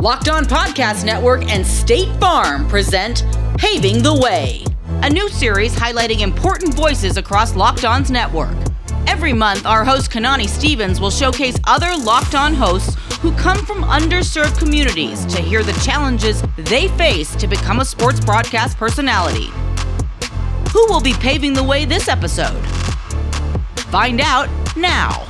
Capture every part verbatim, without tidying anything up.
Locked On Podcast Network and State Farm present Paving the Way, a new series highlighting important voices across Locked On's network. Every month, our host Kanani Stevens will showcase other Locked On hosts who come from underserved communities to hear the challenges they face to become a sports broadcast personality. Who will be paving the way this episode? Find out now.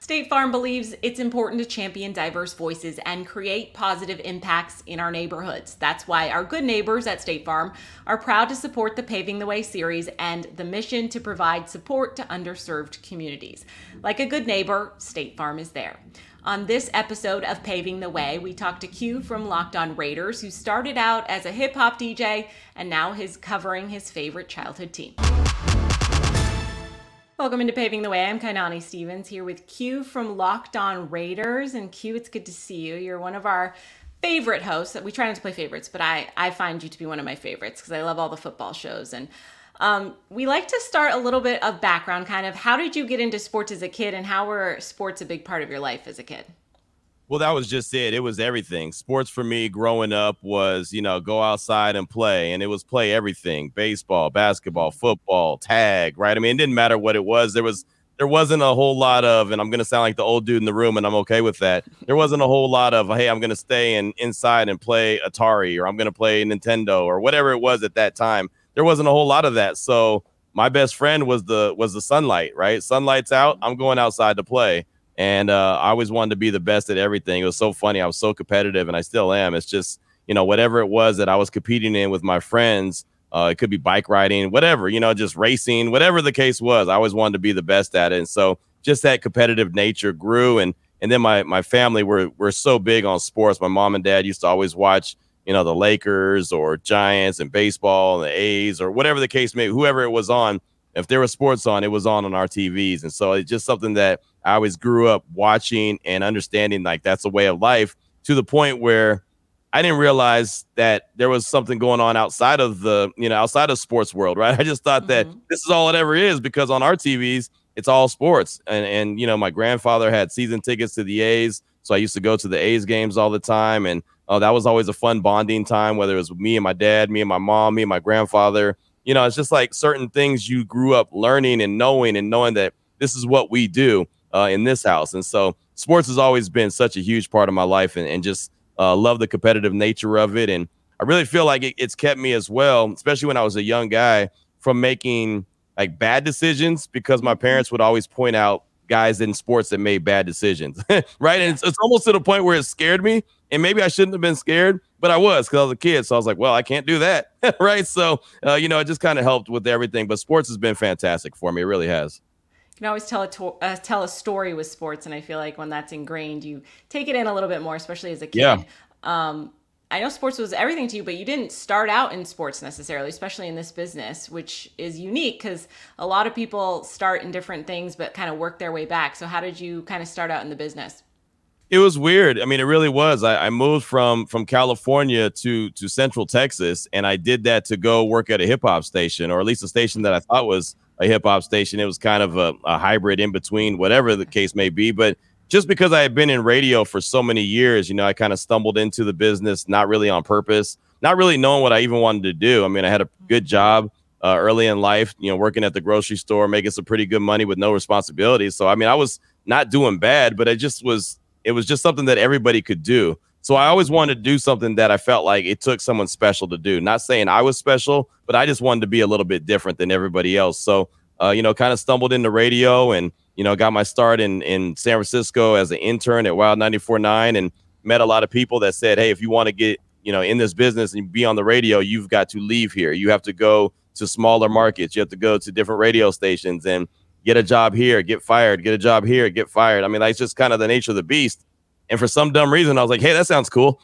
State Farm believes it's important to champion diverse voices and create positive impacts in our neighborhoods. That's why our good neighbors at State Farm are proud to support the Paving the Way series and the mission to provide support to underserved communities. Like a good neighbor, State Farm is there. On this episode of Paving the Way, we talked to Q from Locked On Raiders, who started out as a hip-hop D J and now is covering his favorite childhood team. Welcome into Paving the Way. I'm Kanani Stevens here with Q from Locked On Raiders. And Q, it's good to see you. You're one of our favorite hosts. We try not to play favorites, but I, I find you to be one of my favorites because I love all the football shows. And um, we like to start a little bit of background, kind of how did you get into sports as a kid and how were sports a big part of your life as a kid? Well, that was just it. It was everything. Sports for me growing up was, you know, go outside and play. And it was play everything. Baseball, basketball, football, tag, right? I mean, it didn't matter what it was. There was there wasn't a whole lot of, and I'm going to sound like the old dude in the room, and I'm okay with that. There wasn't a whole lot of, hey, I'm going to stay in, inside and play Atari, or I'm going to play Nintendo, or whatever it was at that time. There wasn't a whole lot of that. So my best friend was the was the sunlight, right? Sunlight's out. I'm going outside to play. And uh, I always wanted to be the best at everything. It was so funny. I was so competitive, and I still am. It's just, you know, whatever it was that I was competing in with my friends, uh, it could be bike riding, whatever, you know, just racing, whatever the case was. I always wanted to be the best at it. And so just that competitive nature grew. And and then my my family were, were so big on sports. My mom and dad used to always watch, you know, the Lakers or Giants and baseball and the A's or whatever the case may be, whoever it was on. If there was sports on, it was on on our T Vs. And so it's just something that I always grew up watching and understanding, like that's a way of life, to the point where I didn't realize that there was something going on outside of the, you know, outside of sports world, right? I just thought mm-hmm. that this is all it ever is, because on our T Vs, it's all sports. And, and, you know, my grandfather had season tickets to the A's. So I used to go to the A's games all the time. And oh, that was always a fun bonding time, whether it was me and my dad, me and my mom, me and my grandfather. You know, it's just like certain things you grew up learning and knowing and knowing that this is what we do uh, in this house. And so sports has always been such a huge part of my life, and, and just uh, love the competitive nature of it. And I really feel like it, it's kept me as well, especially when I was a young guy, from making like bad decisions, because my parents would always point out guys in sports that made bad decisions. Right. And it's, it's almost to the point where it scared me. And maybe I shouldn't have been scared, but I was, because I was a kid. So I was like, well, I can't do that. Right. So, uh, you know, it just kind of helped with everything. But sports has been fantastic for me. It really has. You can always tell a, to- uh, tell a story with sports. And I feel like when that's ingrained, you take it in a little bit more, especially as a kid. Yeah. Um, I know sports was everything to you, but you didn't start out in sports necessarily, especially in this business, which is unique because a lot of people start in different things, but kind of work their way back. So how did you kind of start out in the business? It was weird. I mean, it really was. I, I moved from from California to to Central Texas, and I did that to go work at a hip hop station, or at least a station that I thought was a hip hop station. It was kind of a, a hybrid in between, whatever the case may be. But just because I had been in radio for so many years, you know, I kind of stumbled into the business, not really on purpose, not really knowing what I even wanted to do. I mean, I had a good job uh, early in life, you know, working at the grocery store, making some pretty good money with no responsibilities. So, I mean, I was not doing bad, but it just was, it was just something that everybody could do. So I always wanted to do something that I felt like it took someone special to do. Not saying I was special, but I just wanted to be a little bit different than everybody else. So, uh, you know, kind of stumbled into radio and, you know, got my start in, in San Francisco as an intern at Wild ninety-four point nine, and met a lot of people that said, hey, if you want to get, you know, in this business and be on the radio, you've got to leave here. You have to go to smaller markets. You have to go to different radio stations and get a job here, get fired, get a job here, get fired. I mean, that's just kind of the nature of the beast. And for some dumb reason, I was like, hey, that sounds cool.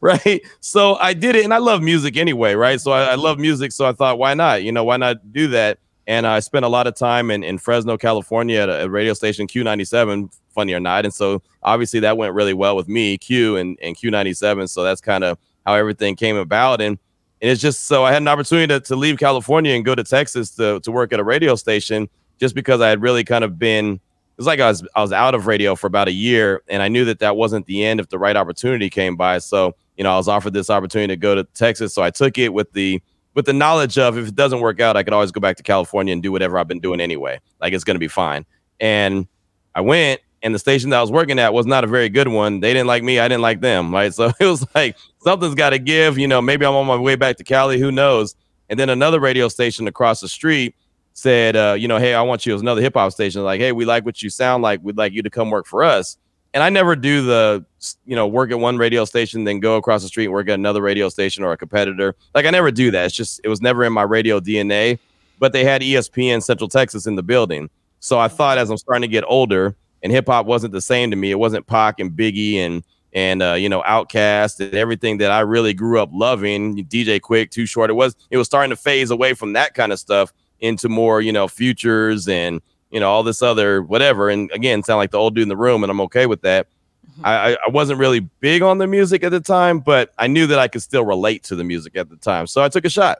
Right. So I did it, and I love music anyway. Right. So I, I love music. So I thought, why not? You know, why not do that? And I spent a lot of time in, in Fresno, California at a, a radio station, Q ninety-seven, funny or not. And so obviously that went really well with me, Q and, and Q ninety-seven. So that's kind of how everything came about. And, and it's just, so I had an opportunity to, to leave California and go to Texas to, to work at a radio station, just because I had really kind of been was like I was I was out of radio for about a year, and I knew that that wasn't the end if the right opportunity came by. So, you know, I was offered this opportunity to go to Texas, so I took it with the with the knowledge of, if it doesn't work out, I could always go back to California and do whatever I've been doing anyway. Like, it's going to be fine. And I went, and the station that I was working at was not a very good one. They didn't like me. I didn't like them. Right. So it was like, something's got to give. You know, maybe I'm on my way back to Cali. Who knows? And then another radio station across the street said, uh, you know, hey, I want you. It was another hip hop station. Like, hey, we like what you sound like. We'd like you to come work for us. And I never do the, you know, work at one radio station, then go across the street and work at another radio station or a competitor. Like, I never do that. It's just, it was never in my radio D N A, but they had E S P N Central Texas in the building. So I thought, as I'm starting to get older and hip hop wasn't the same to me, it wasn't Pac and Biggie and, and, uh, you know, Outkast and everything that I really grew up loving, D J Quick, Too Short. It was, it was starting to phase away from that kind of stuff into more, you know, Futures and, you know, all this other whatever. And again, sound like the old dude in the room, and I'm okay with that. Mm-hmm. I, I wasn't really big on the music at the time, but I knew that I could still relate to the music at the time. So I took a shot.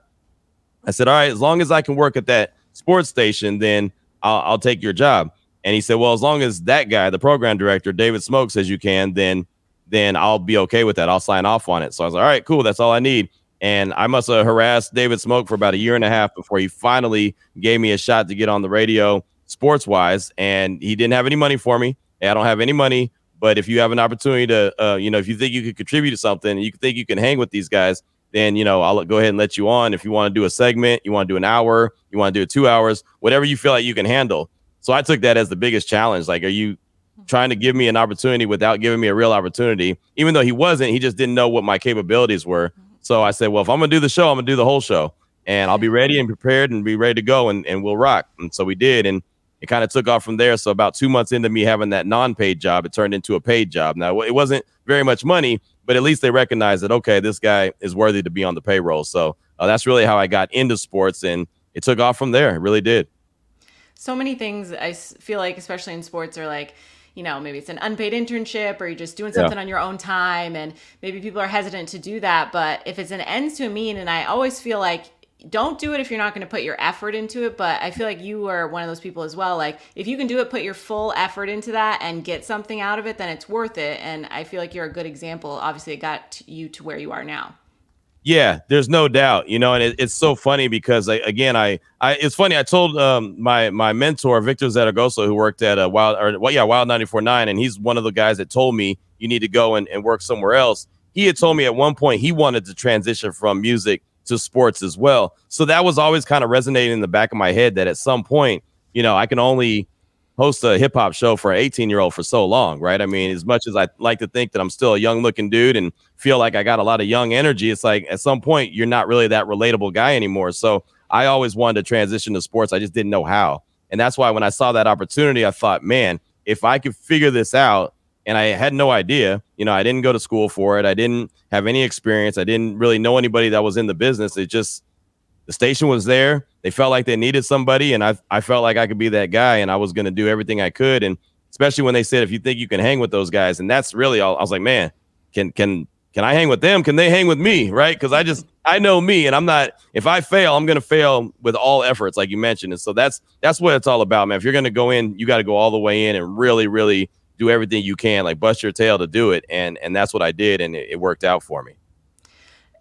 I said, all right, as long as I can work at that sports station, then I'll, I'll take your job. And he said, well, as long as that guy, the program director, David Smoke, says you can, then, then I'll be okay with that. I'll sign off on it. So I was like, all right, cool. That's all I need. And I must have harassed David Smoke for about a year and a half before he finally gave me a shot to get on the radio. Sports wise, and he didn't have any money for me. I don't have any money, but if you have an opportunity to, uh, you know, if you think you could contribute to something, and you think you can hang with these guys, then, you know, I'll go ahead and let you on. If you want to do a segment, you want to do an hour, you want to do it two hours, whatever you feel like you can handle. So I took that as the biggest challenge. Like, are you trying to give me an opportunity without giving me a real opportunity? Even though he wasn't, he just didn't know what my capabilities were. So I said, well, if I'm going to do the show, I'm going to do the whole show, and I'll be ready and prepared and be ready to go, and, and we'll rock. And so we did. And it kind of took off from there. So about two months into me having that non-paid job, it turned into a paid job. Now, it wasn't very much money, but at least they recognized that, okay, this guy is worthy to be on the payroll. So uh, that's really how I got into sports, and it took off from there. It really did. So many things I feel like, especially in sports, are like, you know, maybe it's an unpaid internship, or you're just doing something yeah. on your own time. And maybe people are hesitant to do that. But if it's an ends to a mean, and I always feel like, don't do it if you're not going to put your effort into it. But I feel like you are one of those people as well. Like, if you can do it, put your full effort into that and get something out of it, then it's worth it. And I feel like you're a good example. Obviously, it got you to where you are now. Yeah, there's no doubt, you know, and it, it's so funny because, I, again, I, I, it's funny. I told um, my my mentor, Victor Zaragoza, who worked at a Wild, or well, yeah, Wild ninety-four point nine, and he's one of the guys that told me you need to go and, and work somewhere else. He had told me at one point he wanted to transition from music to sports as well. So that was always kind of resonating in the back of my head that at some point, you know, I can only host a hip hop show for an eighteen year old for so long, right? I mean, as much as I like to think that I'm still a young looking dude and feel like I got a lot of young energy, it's like at some point you're not really that relatable guy anymore. So I always wanted to transition to sports. I just didn't know how. And that's why when I saw that opportunity, I thought, man, if I could figure this out. And I had no idea, you know, I didn't go to school for it. I didn't have any experience. I didn't really know anybody that was in the business. It just, the station was there. They felt like they needed somebody. And I I felt like I could be that guy, and I was going to do everything I could. And especially when they said, if you think you can hang with those guys, and that's really all, I was like, man, can, can, can I hang with them? Can they hang with me? Right. Cause I just, I know me, and I'm not, if I fail, I'm going to fail with all efforts, like you mentioned. And so that's, that's what it's all about, man. If you're going to go in, you got to go all the way in and really, really do everything you can, like bust your tail to do it. And and that's what I did. And it, it worked out for me.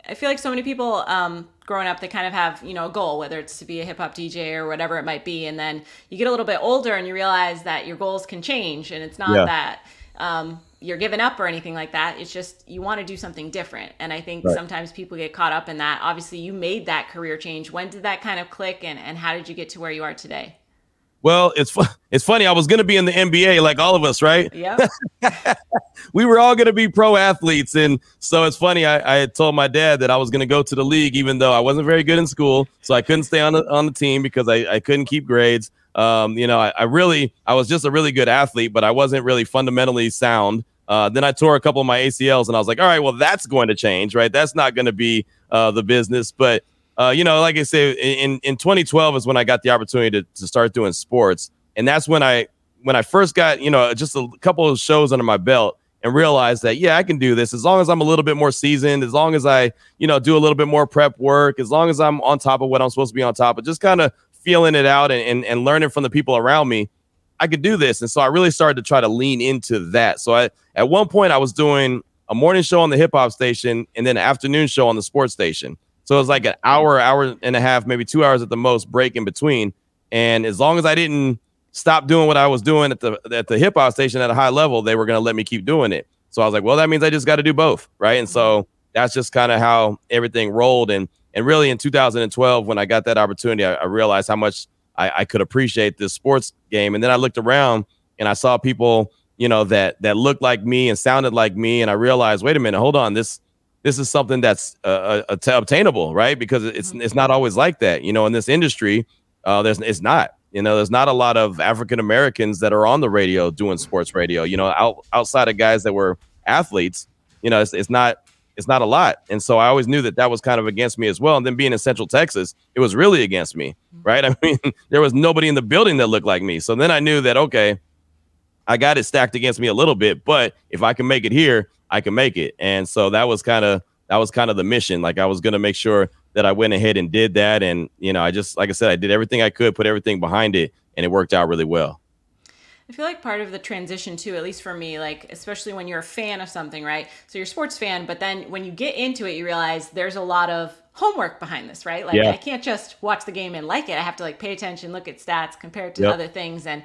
I feel like so many people um, growing up, they kind of have, you know, a goal, whether it's to be a hip hop D J or whatever it might be. And then you get a little bit older and you realize that your goals can change. And it's not yeah. that um, you're giving up or anything like that. It's just you want to do something different. And I think right. sometimes people get caught up in that. Obviously, you made that career change. When did that kind of click, and, and how did you get to where you are today? Well, it's fu- it's funny. I was going to be in the N B A, like all of us, right? Yeah. We were all going to be pro athletes. And so it's funny. I, I had told my dad that I was going to go to the league, even though I wasn't very good in school. So I couldn't stay on the, on the team because I, I couldn't keep grades. Um, you know, I, I really I was just a really good athlete, but I wasn't really fundamentally sound. Uh, then I tore a couple of my A C Ls, and I was like, all right, well, that's going to change, right? That's not going to be uh, the business. But Uh, you know, like I say, in, in twenty twelve is when I got the opportunity to, to start doing sports. And that's when I when I first got, you know, just a couple of shows under my belt and realized that, yeah, I can do this as long as I'm a little bit more seasoned, as long as I, you know, do a little bit more prep work, as long as I'm on top of what I'm supposed to be on top of, just kind of feeling it out and, and, and learning from the people around me. I could do this. And so I really started to try to lean into that. So I, at one point I was doing a morning show on the hip hop station and then an afternoon show on the sports station. So it was like an hour, hour and a half, maybe two hours at the most break in between. And as long as I didn't stop doing what I was doing at the at the hip hop station at a high level, they were going to let me keep doing it. So I was like, well, that means I just got to do both, right? And so that's just kind of how everything rolled. And and really in two thousand twelve, when I got that opportunity, I, I realized how much I, I could appreciate this sports game. And then I looked around and I saw people, you know, that that looked like me and sounded like me. And I realized, wait a minute, hold on, this this is something that's uh, uh, obtainable, right? Because it's it's not always like that, you know. In this industry, uh, there's it's not, you know, there's not a lot of African Americans that are on the radio doing sports radio, you know, out, outside of guys that were athletes, you know, it's, it's not it's not a lot. And so I always knew that that was kind of against me as well. And then being in Central Texas, it was really against me, right? I mean, there was nobody in the building that looked like me. So then I knew that, okay, I got it stacked against me a little bit, but if I can make it here, I can make it. And so that was kind of that was kind of the mission. Like, I was going to make sure that I went ahead and did that. And, you know, I just, like I said, I did everything I could, put everything behind it, and it worked out really well. I feel like part of the transition too, at least for me, like, especially when you're a fan of something, right? So you're a sports fan, but then when you get into it, you realize there's a lot of homework behind this, right? Like, yeah. I can't just watch the game and like it. I have to like pay attention, look at stats, compare it to yep. other things. And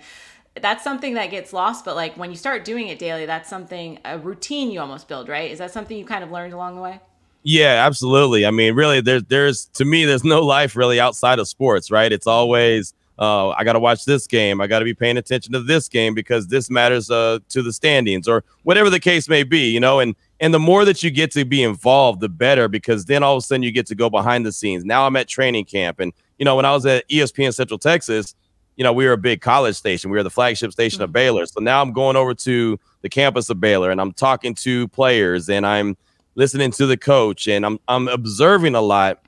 that's something that gets lost. But like when you start doing it daily, that's something, a routine you almost build, right? Is that something you kind of learned along the way? Yeah, absolutely. I mean, really, there's, there's to me, there's no life really outside of sports, right? It's always, uh, I got to watch this game. I got to be paying attention to this game because this matters uh, to the standings or whatever the case may be, you know, and, and the more that you get to be involved, the better, because then all of a sudden you get to go behind the scenes. Now I'm at training camp. And, you know, when I was at E S P N Central Texas, you know, we were a big college station. We were the flagship station mm-hmm. of Baylor. So now I'm going over to the campus of Baylor and I'm talking to players and I'm listening to the coach and I'm I'm observing a lot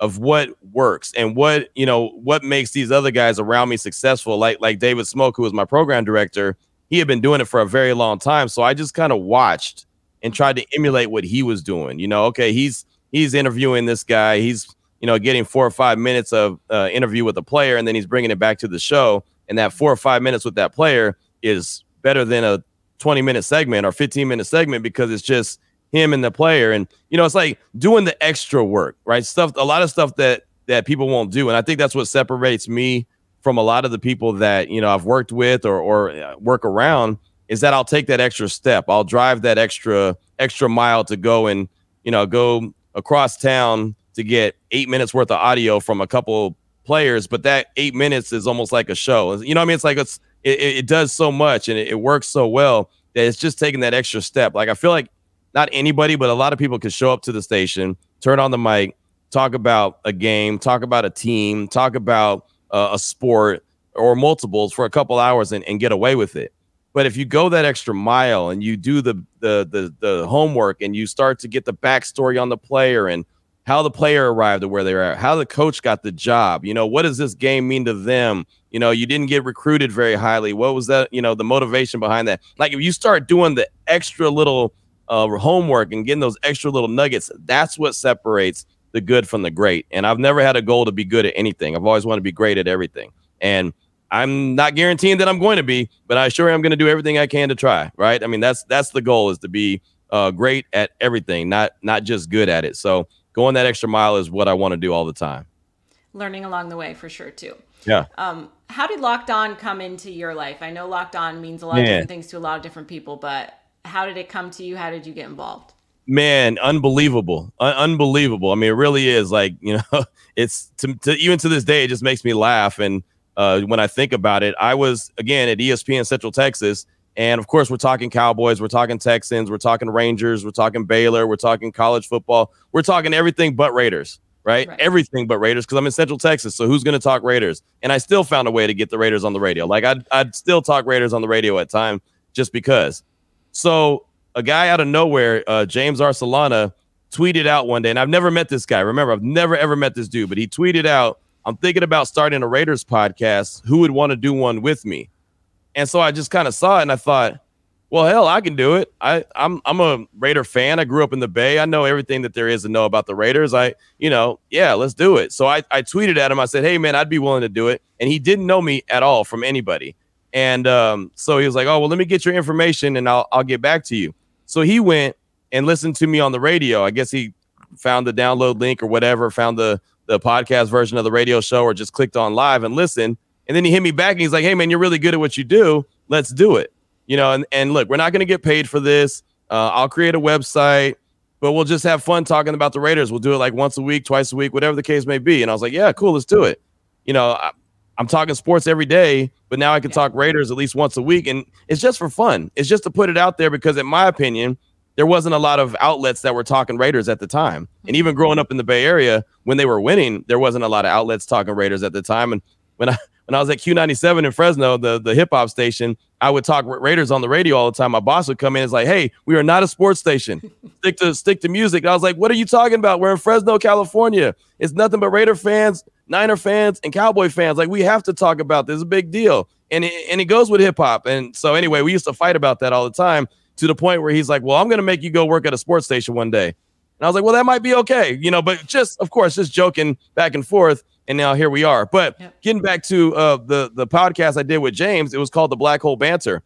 of what works and what, you know, what makes these other guys around me successful. Like like David Smoke, who was my program director, he had been doing it for a very long time. So I just kind of watched and tried to emulate what he was doing. You know, okay, he's he's interviewing this guy. He's you know, getting four or five minutes of uh, interview with a player, and then he's bringing it back to the show. And that four or five minutes with that player is better than a twenty minute segment or fifteen minute segment because it's just him and the player. And, you know, it's like doing the extra work, right? Stuff, a lot of stuff that, that people won't do. And I think that's what separates me from a lot of the people that, you know, I've worked with or, or work around, is that I'll take that extra step. I'll drive that extra, extra mile to go and, you know, go across town to get eight minutes worth of audio from a couple players, but that eight minutes is almost like a show. You know what I mean? It's like, it's, it, it does so much and it, it works so well that it's just taking that extra step. Like, I feel like not anybody, but a lot of people can show up to the station, turn on the mic, talk about a game, talk about a team, talk about uh, a sport or multiples for a couple hours and, and get away with it. But if you go that extra mile and you do the, the, the, the homework and you start to get the backstory on the player and how the player arrived to where they are, how the coach got the job, you know, what does this game mean to them? You know, you didn't get recruited very highly. What was that, you know, the motivation behind that? Like, if you start doing the extra little uh, homework and getting those extra little nuggets, that's what separates the good from the great. And I've never had a goal to be good at anything. I've always wanted to be great at everything. And I'm not guaranteeing that I'm going to be, but I sure am going to do everything I can to try, right? I mean, that's that's the goal, is to be uh, great at everything, not not just good at it. So going that extra mile is what I want to do all the time. Learning along the way for sure too. Yeah. Um, how did Locked On come into your life? I know Locked On means a lot Man. of different things to a lot of different people, but how did it come to you? How did you get involved? Man, unbelievable. Un- unbelievable. I mean, it really is, like, you know, it's to, to even to this day, it just makes me laugh. And uh, when I think about it, I was, again, at E S P N Central Texas. And of course, we're talking Cowboys, we're talking Texans, we're talking Rangers, we're talking Baylor, we're talking college football, we're talking everything but Raiders, right? right. Everything but Raiders, because I'm in Central Texas, so who's going to talk Raiders? And I still found a way to get the Raiders on the radio. Like, I'd, I'd still talk Raiders on the radio at time just because. So a guy out of nowhere, uh, James Arcelana, tweeted out one day, and I've never met this guy. Remember, I've never, ever met this dude, but he tweeted out, I'm thinking about starting a Raiders podcast. Who would want to do one with me? And so I just kind of saw it and I thought, well, hell, I can do it. I, I'm I'm a Raider fan. I grew up in the Bay. I know everything that there is to know about the Raiders. I, you know, yeah, let's do it. So I, I tweeted at him. I said, hey, man, I'd be willing to do it. And he didn't know me at all from anybody. And um, so he was like, oh, well, let me get your information and I'll, I'll get back to you. So he went and listened to me on the radio. I guess he found the download link or whatever, found the, the podcast version of the radio show, or just clicked on live and listened. And then he hit me back and he's like, hey, man, you're really good at what you do. Let's do it. You know, and, and look, we're not going to get paid for this. Uh, I'll create a website, but we'll just have fun talking about the Raiders. We'll do it like once a week, twice a week, whatever the case may be. And I was like, yeah, cool, let's do it. You know, I, I'm talking sports every day, but now I can yeah. talk Raiders at least once a week. And it's just for fun. It's just to put it out there because, in my opinion, there wasn't a lot of outlets that were talking Raiders at the time. And even growing up in the Bay Area, when they were winning, there wasn't a lot of outlets talking Raiders at the time. And when I when I was at Q ninety-seven in Fresno, the, the hip-hop station, I would talk Raiders on the radio all the time. My boss would come in and like, hey, we are not a sports station. Stick to stick to music. And I was like, what are you talking about? We're in Fresno, California. It's nothing but Raider fans, Niner fans, and Cowboy fans. Like, we have to talk about this. It's a big deal. And it, and it goes with hip-hop. And so, anyway, we used to fight about that all the time, to the point where he's like, well, I'm going to make you go work at a sports station one day. And I was like, well, that might be okay. You know, but just, of course, just joking back and forth. And now here we are. But yep. getting back to uh, the, the podcast I did with James, it was called The Black Hole Banter.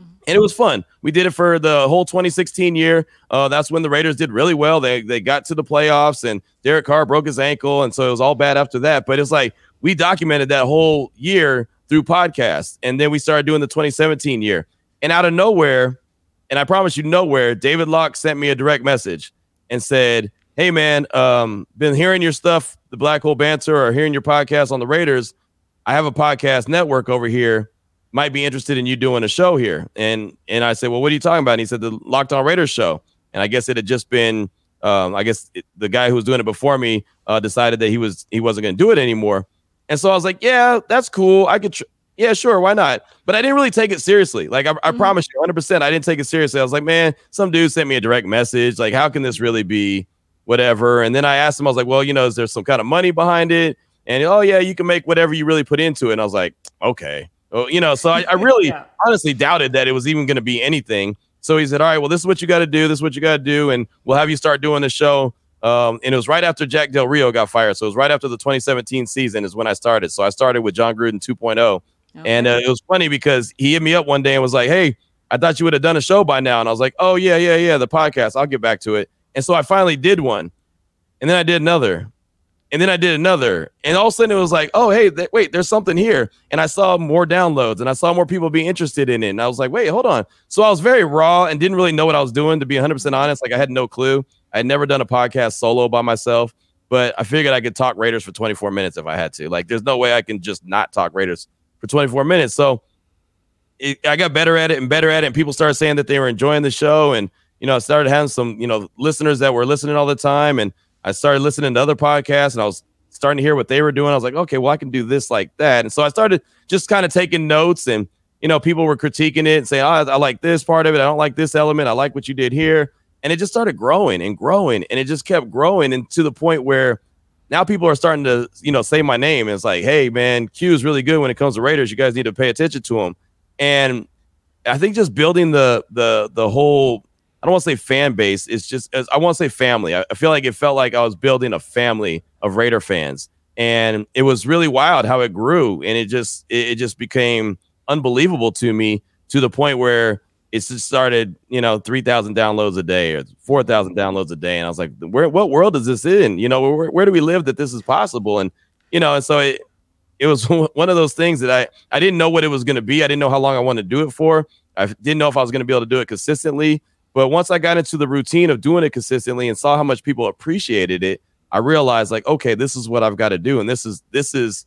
Mm-hmm. And it was fun. We did it for the whole twenty sixteen year. Uh, that's when the Raiders did really well. They they got to the playoffs, and Derek Carr broke his ankle. And so it was all bad after that. But it's like we documented that whole year through podcasts. And then we started doing the twenty seventeen year. And out of nowhere, and I promise you nowhere, David Locke sent me a direct message and said, hey, man, um, been hearing your stuff, The Black Hole Banter, or hearing your podcast on the Raiders. I have a podcast network over here. Might be interested in you doing a show here. And and I said, well, what are you talking about? And he said, the Locked On Raiders show. And I guess it had just been, um, I guess it, the guy who was doing it before me uh, decided that he, was, he wasn't going to do it anymore. And so I was like, yeah, that's cool. I could, tr- yeah, sure, why not? But I didn't really take it seriously. Like, I, I mm-hmm. promise you one hundred percent, I didn't take it seriously. I was like, man, some dude sent me a direct message. Like, how can this really be? Whatever. And then I asked him, I was like, well, you know, is there some kind of money behind it? And oh yeah, you can make whatever you really put into it. And I was like, okay. Well, you know, so I, I really yeah. honestly doubted that it was even going to be anything. So he said, all right, well, this is what you got to do. This is what you got to do. And we'll have you start doing the show. Um, and it was right after Jack Del Rio got fired. So it was right after the twenty seventeen season is when I started. So I started with John Gruden two point oh. Okay. And uh, it was funny because he hit me up one day and was like, hey, I thought you would have done a show by now. And I was like, oh yeah, yeah, yeah. The podcast, I'll get back to it. And so I finally did one, and then I did another, and then I did another. And all of a sudden it was like, oh, hey, th- wait, there's something here. And I saw more downloads, and I saw more people being interested in it. And I was like, wait, hold on. So I was very raw and didn't really know what I was doing, to be one hundred percent honest. Like, I had no clue. I had never done a podcast solo by myself, but I figured I could talk Raiders for twenty-four minutes if I had to. Like, there's no way I can just not talk Raiders for twenty-four minutes. So it, I got better at it and better at it. And people started saying that they were enjoying the show, and you know, I started having some, you know, listeners that were listening all the time, and I started listening to other podcasts, and I was starting to hear what they were doing. I was like, okay, well, I can do this like that. And so I started just kind of taking notes, and, you know, people were critiquing it and saying, oh, I, I like this part of it. I don't like this element. I like what you did here. And it just started growing and growing, and it just kept growing, and to the point where now people are starting to, you know, say my name. And it's like, hey, man, Q is really good when it comes to Raiders. You guys need to pay attention to him. And I think just building the the the whole – I don't want to say fan base. It's just, I want to say family. I feel like it felt like I was building a family of Raider fans, and it was really wild how it grew. And it just, it just became unbelievable to me, to the point where it just started, you know, three thousand downloads a day or four thousand downloads a day. And I was like, where, what world is this in? You know, where, where do we live that this is possible? And, you know, and so it, it was one of those things that I, I didn't know what it was going to be. I didn't know how long I wanted to do it for. I didn't know if I was going to be able to do it consistently. But once I got into the routine of doing it consistently and saw how much people appreciated it, I realized, like, okay, this is what I've got to do. And this is this is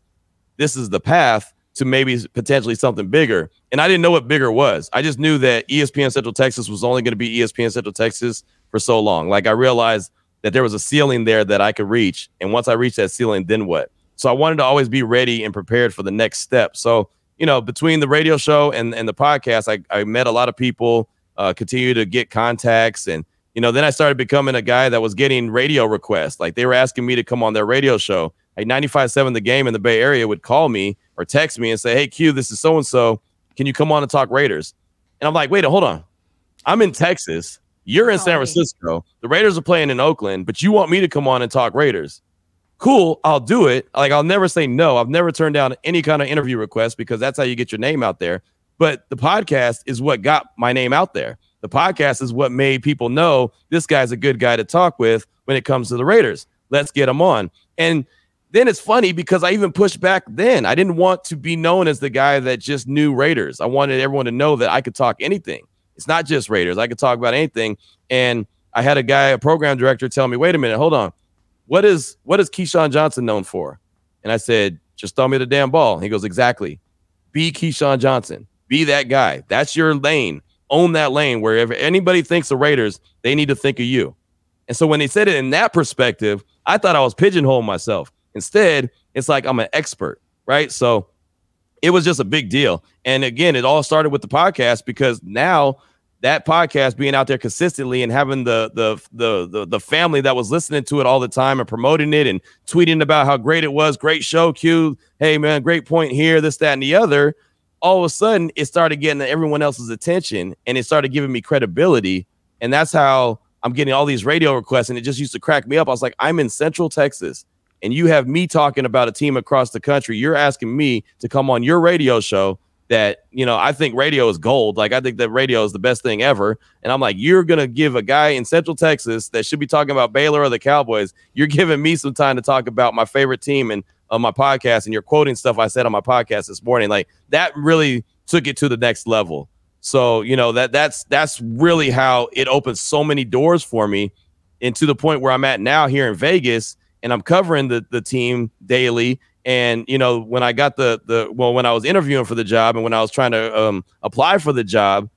this is the path to maybe potentially something bigger. And I didn't know what bigger was. I just knew that E S P N Central Texas was only going to be E S P N Central Texas for so long. Like, I realized that there was a ceiling there that I could reach. And once I reached that ceiling, then what? So I wanted to always be ready and prepared for the next step. So, you know, between the radio show and, and the podcast, I, I met a lot of people. Uh, continue to get contacts. And, you know, then I started becoming a guy that was getting radio requests. Like, they were asking me to come on their radio show. Like, ninety-five seven The Game in the Bay Area would call me or text me and say, hey, Q, this is so-and-so. Can you come on and talk Raiders? And I'm like, wait, hold on. I'm in Texas. You're in San Francisco. The Raiders are playing in Oakland, but you want me to come on and talk Raiders. Cool. I'll do it. Like, I'll never say no. I've never turned down any kind of interview request, because that's how you get your name out there. But the podcast is what got my name out there. The podcast is what made people know this guy's a good guy to talk with when it comes to the Raiders. Let's get him on. And then it's funny because I even pushed back then. I didn't want to be known as the guy that just knew Raiders. I wanted everyone to know that I could talk anything. It's not just Raiders. I could talk about anything. And I had a guy, a program director, tell me, wait a minute, hold on. What is what is Keyshawn Johnson known for? And I said, just throw me the damn ball. And he goes, exactly. Be Keyshawn Johnson. Be that guy. That's your lane. Own that lane. Wherever anybody thinks of Raiders, they need to think of you. And so when they said it in that perspective, I thought I was pigeonholing myself. Instead, it's like I'm an expert, right? So it was just a big deal. And again, it all started with the podcast, because now that podcast being out there consistently and having the the the the, the family that was listening to it all the time and promoting it and tweeting about how great it was, great show, Q, hey, man, great point here, this, that, and the other, all of a sudden it started getting everyone else's attention and it started giving me credibility. And that's how I'm getting all these radio requests, and it just used to crack me up. I was like, I'm in Central Texas, and you have me talking about a team across the country. You're asking me to come on your radio show that, you know, I think radio is gold. Like, I think that radio is the best thing ever. And I'm like, you're going to give a guy in Central Texas that should be talking about Baylor or the Cowboys, you're giving me some time to talk about my favorite team and on my podcast, and you're quoting stuff I said on my podcast this morning. Like, that really took it to the next level. So, you know, that that's that's really how it opened so many doors for me, and to the point where I'm at now here in Vegas, and I'm covering the the team daily. And, you know, when I got the the well, when I was interviewing for the job and when I was trying to um, apply for the job,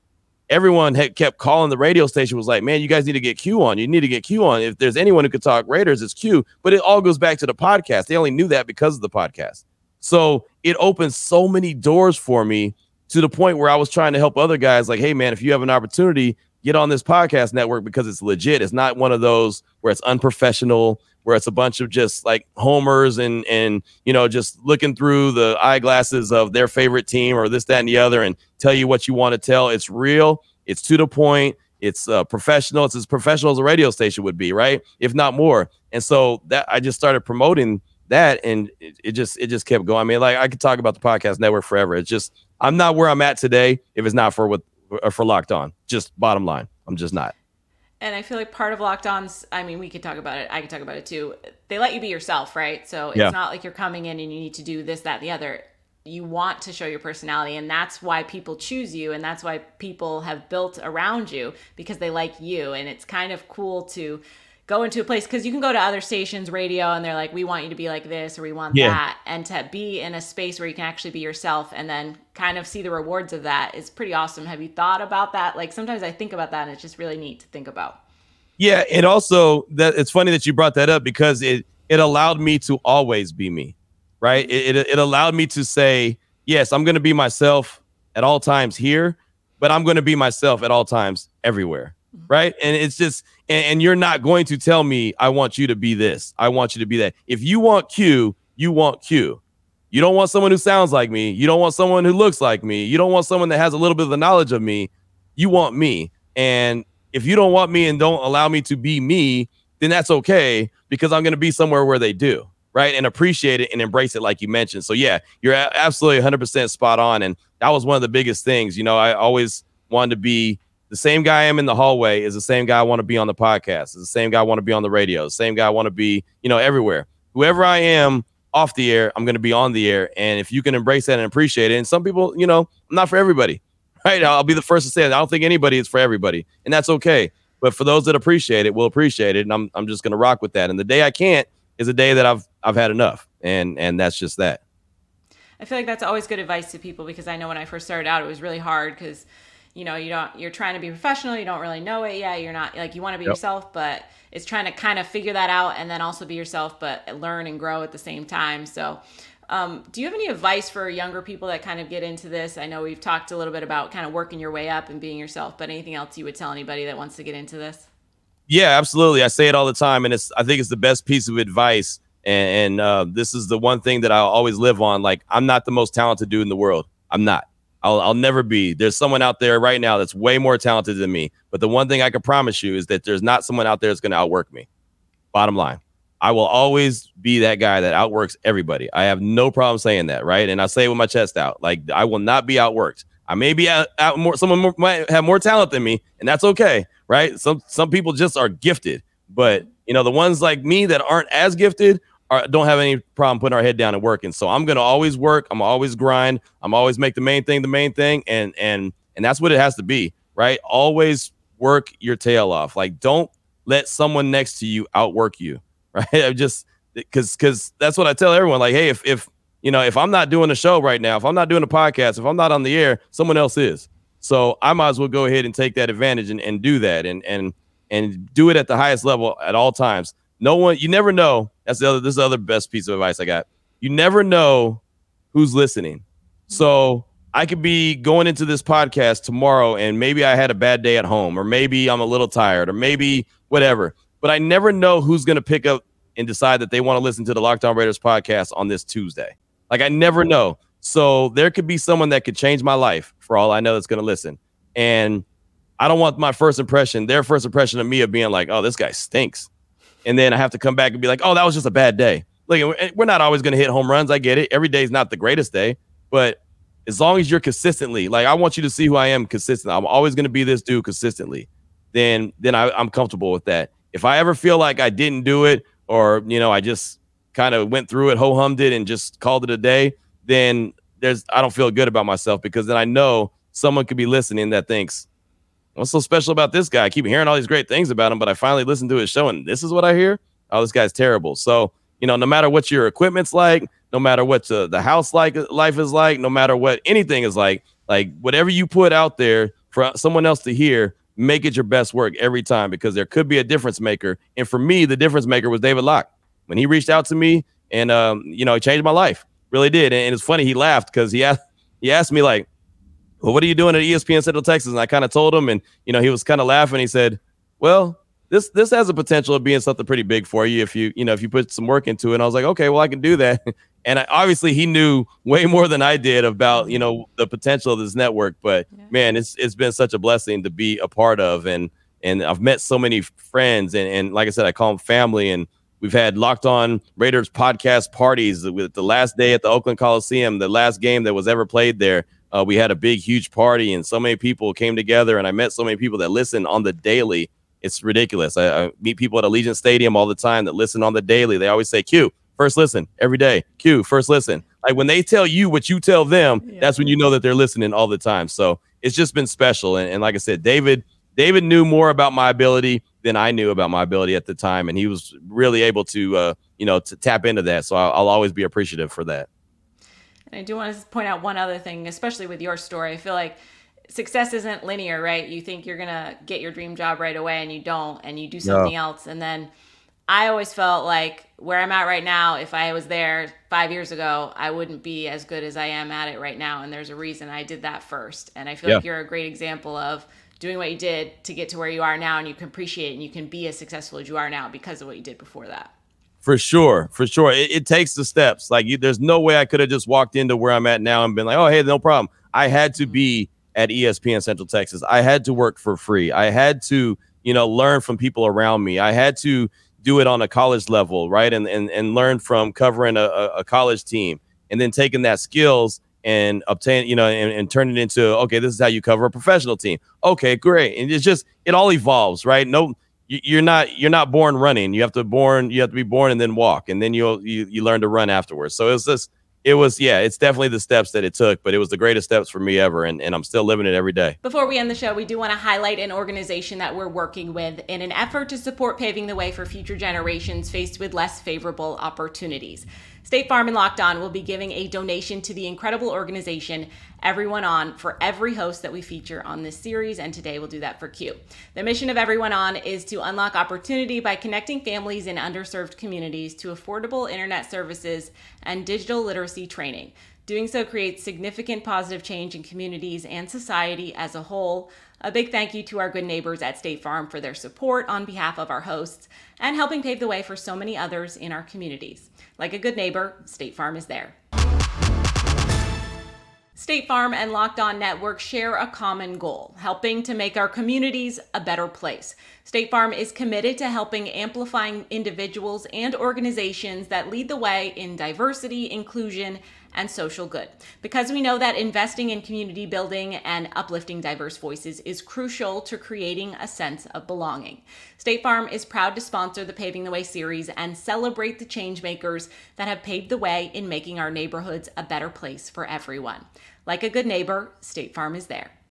everyone had kept calling the radio station, was like, man, you guys need to get Q on. You need to get Q on. If there's anyone who could talk Raiders, it's Q. But it all goes back to the podcast. They only knew that because of the podcast. So it opened so many doors for me, to the point where I was trying to help other guys, like, hey, man, if you have an opportunity, get on this podcast network, because it's legit. It's not one of those where it's unprofessional, where it's a bunch of just like homers and, and you know, just looking through the eyeglasses of their favorite team or this, that, and the other, and tell you what you want to tell. It's real. It's to the point. It's uh, professional. It's as professional as a radio station would be, right? If not more. And so that I just started promoting that, and it, it just it just kept going. I mean, like, I could talk about the podcast network forever. It's just, I'm not where I'm at today if it's not for what for Locked On. Just bottom line, I'm just not. And I feel like part of Locked On's, I mean, we could talk about it. I could talk about it too. They let you be yourself, right? So it's yeah. not like you're coming in and you need to do this, that, and the other. You want to show your personality, and that's why people choose you, and that's why people have built around you, because they like you. And it's kind of cool to go into a place, because you can go to other stations, radio, and they're like, we want you to be like this, or we want yeah. that. And to be in a space where you can actually be yourself and then kind of see the rewards of that is pretty awesome. Have you thought about that? Like, sometimes I think about that, and it's just really neat to think about. Yeah. And also, that it's funny that you brought that up, because it, it allowed me to always be me, right? It, it, it allowed me to say, yes, I'm going to be myself at all times here, but I'm going to be myself at all times everywhere. Right. And it's just, and, and you're not going to tell me, I want you to be this, I want you to be that. If you want Q, you want Q. You don't want someone who sounds like me. You don't want someone who looks like me. You don't want someone that has a little bit of the knowledge of me. You want me. And if you don't want me and don't allow me to be me, then that's okay, because I'm going to be somewhere where they do. Right. And appreciate it and embrace it, like you mentioned. So, yeah, you're absolutely one hundred percent spot on. And that was one of the biggest things. You know, I always wanted to be. The same guy I am in the hallway is the same guy I want to be on the podcast. It's the same guy I want to be on the radio. The same guy I want to be, you know, everywhere. Whoever I am off the air, I'm going to be on the air. And if you can embrace that and appreciate it, and some people, you know, I'm not for everybody, right? I'll be the first to say that. I don't think anybody is for everybody, and that's okay. But for those that appreciate it, we'll appreciate it, and I'm I'm just going to rock with that. And the day I can't is a day that I've I've had enough, and and that's just that. I feel like that's always good advice to people, because I know when I first started out, it was really hard, because you know, you don't, you're trying to be professional. You don't really know it yet. You're not like, you want to be yep. yourself, but it's trying to kind of figure that out, and then also be yourself, but learn and grow at the same time. So, um, do you have any advice for younger people that kind of get into this? I know we've talked a little bit about kind of working your way up and being yourself, but anything else you would tell anybody that wants to get into this? Yeah, absolutely. I say it all the time, and it's, I think it's the best piece of advice. And, and uh, this is the one thing that I'll always live on. Like, I'm not the most talented dude in the world. I'm not. I'll, I'll never be. There's someone out there right now that's way more talented than me. But the one thing I can promise you is that there's not someone out there that's going to outwork me. Bottom line, I will always be that guy that outworks everybody. I have no problem saying that, right? And I say it with my chest out. Like, I will not be outworked. I may be out, out more. Someone more, might have more talent than me, and that's okay, right? Some some people just are gifted, but you know the ones like me that aren't as gifted are, don't have any problem putting our head down and working. So I'm gonna always work. I'm always grind. I'm always make the main thing the main thing, and and and that's what it has to be, right? Always work your tail off. Like, don't let someone next to you outwork you, right? I'm just because because that's what I tell everyone. Like, hey, if if you know, if I'm not doing a show right now, if I'm not doing a podcast, if I'm not on the air, someone else is. So I might as well go ahead and take that advantage and, and do that and and and do it at the highest level at all times. No one, you never know. That's the other. This is the other best piece of advice I got. You never know who's listening. So I could be going into this podcast tomorrow, and maybe I had a bad day at home, or maybe I'm a little tired, or maybe whatever. But I never know who's going to pick up and decide that they want to listen to the Locked On Raiders podcast on this Tuesday. Like, I never know. So there could be someone that could change my life for all I know that's going to listen. And I don't want my first impression, their first impression of me of being like, oh, this guy stinks. And then I have to come back and be like, oh, that was just a bad day. Look, we're not always going to hit home runs. I get it. Every day is not the greatest day. But as long as you're consistently, like, I want you to see who I am consistently. I'm always going to be this dude consistently. Then then I, I'm comfortable with that. If I ever feel like I didn't do it, or, you know, I just kind of went through it, ho-hummed it, and just called it a day, then there's I don't feel good about myself, because then I know someone could be listening that thinks, what's so special about this guy? I keep hearing all these great things about him, but I finally listened to his show, and this is what I hear? Oh, this guy's terrible. So, you know, no matter what your equipment's like, no matter what the, the house like life is like, no matter what anything is like, like whatever you put out there for someone else to hear, make it your best work every time, because there could be a difference maker. And for me, the difference maker was David Locke. When he reached out to me, and, um, you know, it changed my life. Really did. And, and it's funny, he laughed, because he asked, he asked me, like, well, what are you doing at E S P N Central Texas? And I kind of told him, and, you know, he was kind of laughing. He said, well, this this has the potential of being something pretty big for you if you, you know, if you put some work into it. And I was like, okay, well, I can do that. And I, obviously he knew way more than I did about, you know, the potential of this network. But, yeah. man, it's it's been such a blessing to be a part of. And, and I've met so many friends. And, and like I said, I call them family. And we've had Locked On Raiders podcast parties with the last day at the Oakland Coliseum, the last game that was ever played there. Uh, we had a big, huge party, and so many people came together, and I met so many people that listen on the daily. It's ridiculous. I, I meet people at Allegiant Stadium all the time that listen on the daily. They always say, Q, first listen every day. Q, first listen. Like, when they tell you what you tell them, yeah. that's when you know that they're listening all the time. So it's just been special. And, and like I said, David, David knew more about my ability than I knew about my ability at the time. And he was really able to, uh, you know, to tap into that. So I'll, I'll always be appreciative for that. And I do want to point out one other thing, especially with your story. I feel like success isn't linear, right? You think you're going to get your dream job right away, and you don't, and you do something no. else. And then I always felt like where I'm at right now, if I was there five years ago, I wouldn't be as good as I am at it right now. And there's a reason I did that first. And I feel yeah. like you're a great example of doing what you did to get to where you are now, and you can appreciate it, and you can be as successful as you are now because of what you did before that. For sure. For sure. It, it takes the steps. Like, you, there's no way I could have just walked into where I'm at now and been like, oh, hey, no problem. I had to be at E S P N Central Texas. I had to work for free. I had to, you know, learn from people around me. I had to do it on a college level. Right. And, and, and learn from covering a, a college team, and then taking that skills and obtain, you know, and, and turn it into, okay, this is how you cover a professional team. Okay, great. And it's just, it all evolves, right? No, you're not, you're not born running. You have to born, you have to be born and then walk. And then you'll, you, you learn to run afterwards. So it's just, it was, yeah, it's definitely the steps that it took, but it was the greatest steps for me ever. And, and I'm still living it every day. Before we end the show, we do want to highlight an organization that we're working with in an effort to support paving the way for future generations faced with less favorable opportunities. State Farm and Locked On will be giving a donation to the incredible organization Everyone On for every host that we feature on this series, and today we'll do that for Q. The mission of Everyone On is to unlock opportunity by connecting families in underserved communities to affordable internet services and digital literacy training. Doing so creates significant positive change in communities and society as a whole. A big thank you to our good neighbors at State Farm for their support on behalf of our hosts and helping pave the way for so many others in our communities. Like a good neighbor, State Farm is there. State Farm and Locked On Network share a common goal, helping to make our communities a better place. State Farm is committed to helping amplifying individuals and organizations that lead the way in diversity, inclusion, and social good, because we know that investing in community building and uplifting diverse voices is crucial to creating a sense of belonging. State Farm is proud to sponsor the Paving the Way series and celebrate the change makers that have paved the way in making our neighborhoods a better place for everyone. Like a good neighbor, State Farm is there.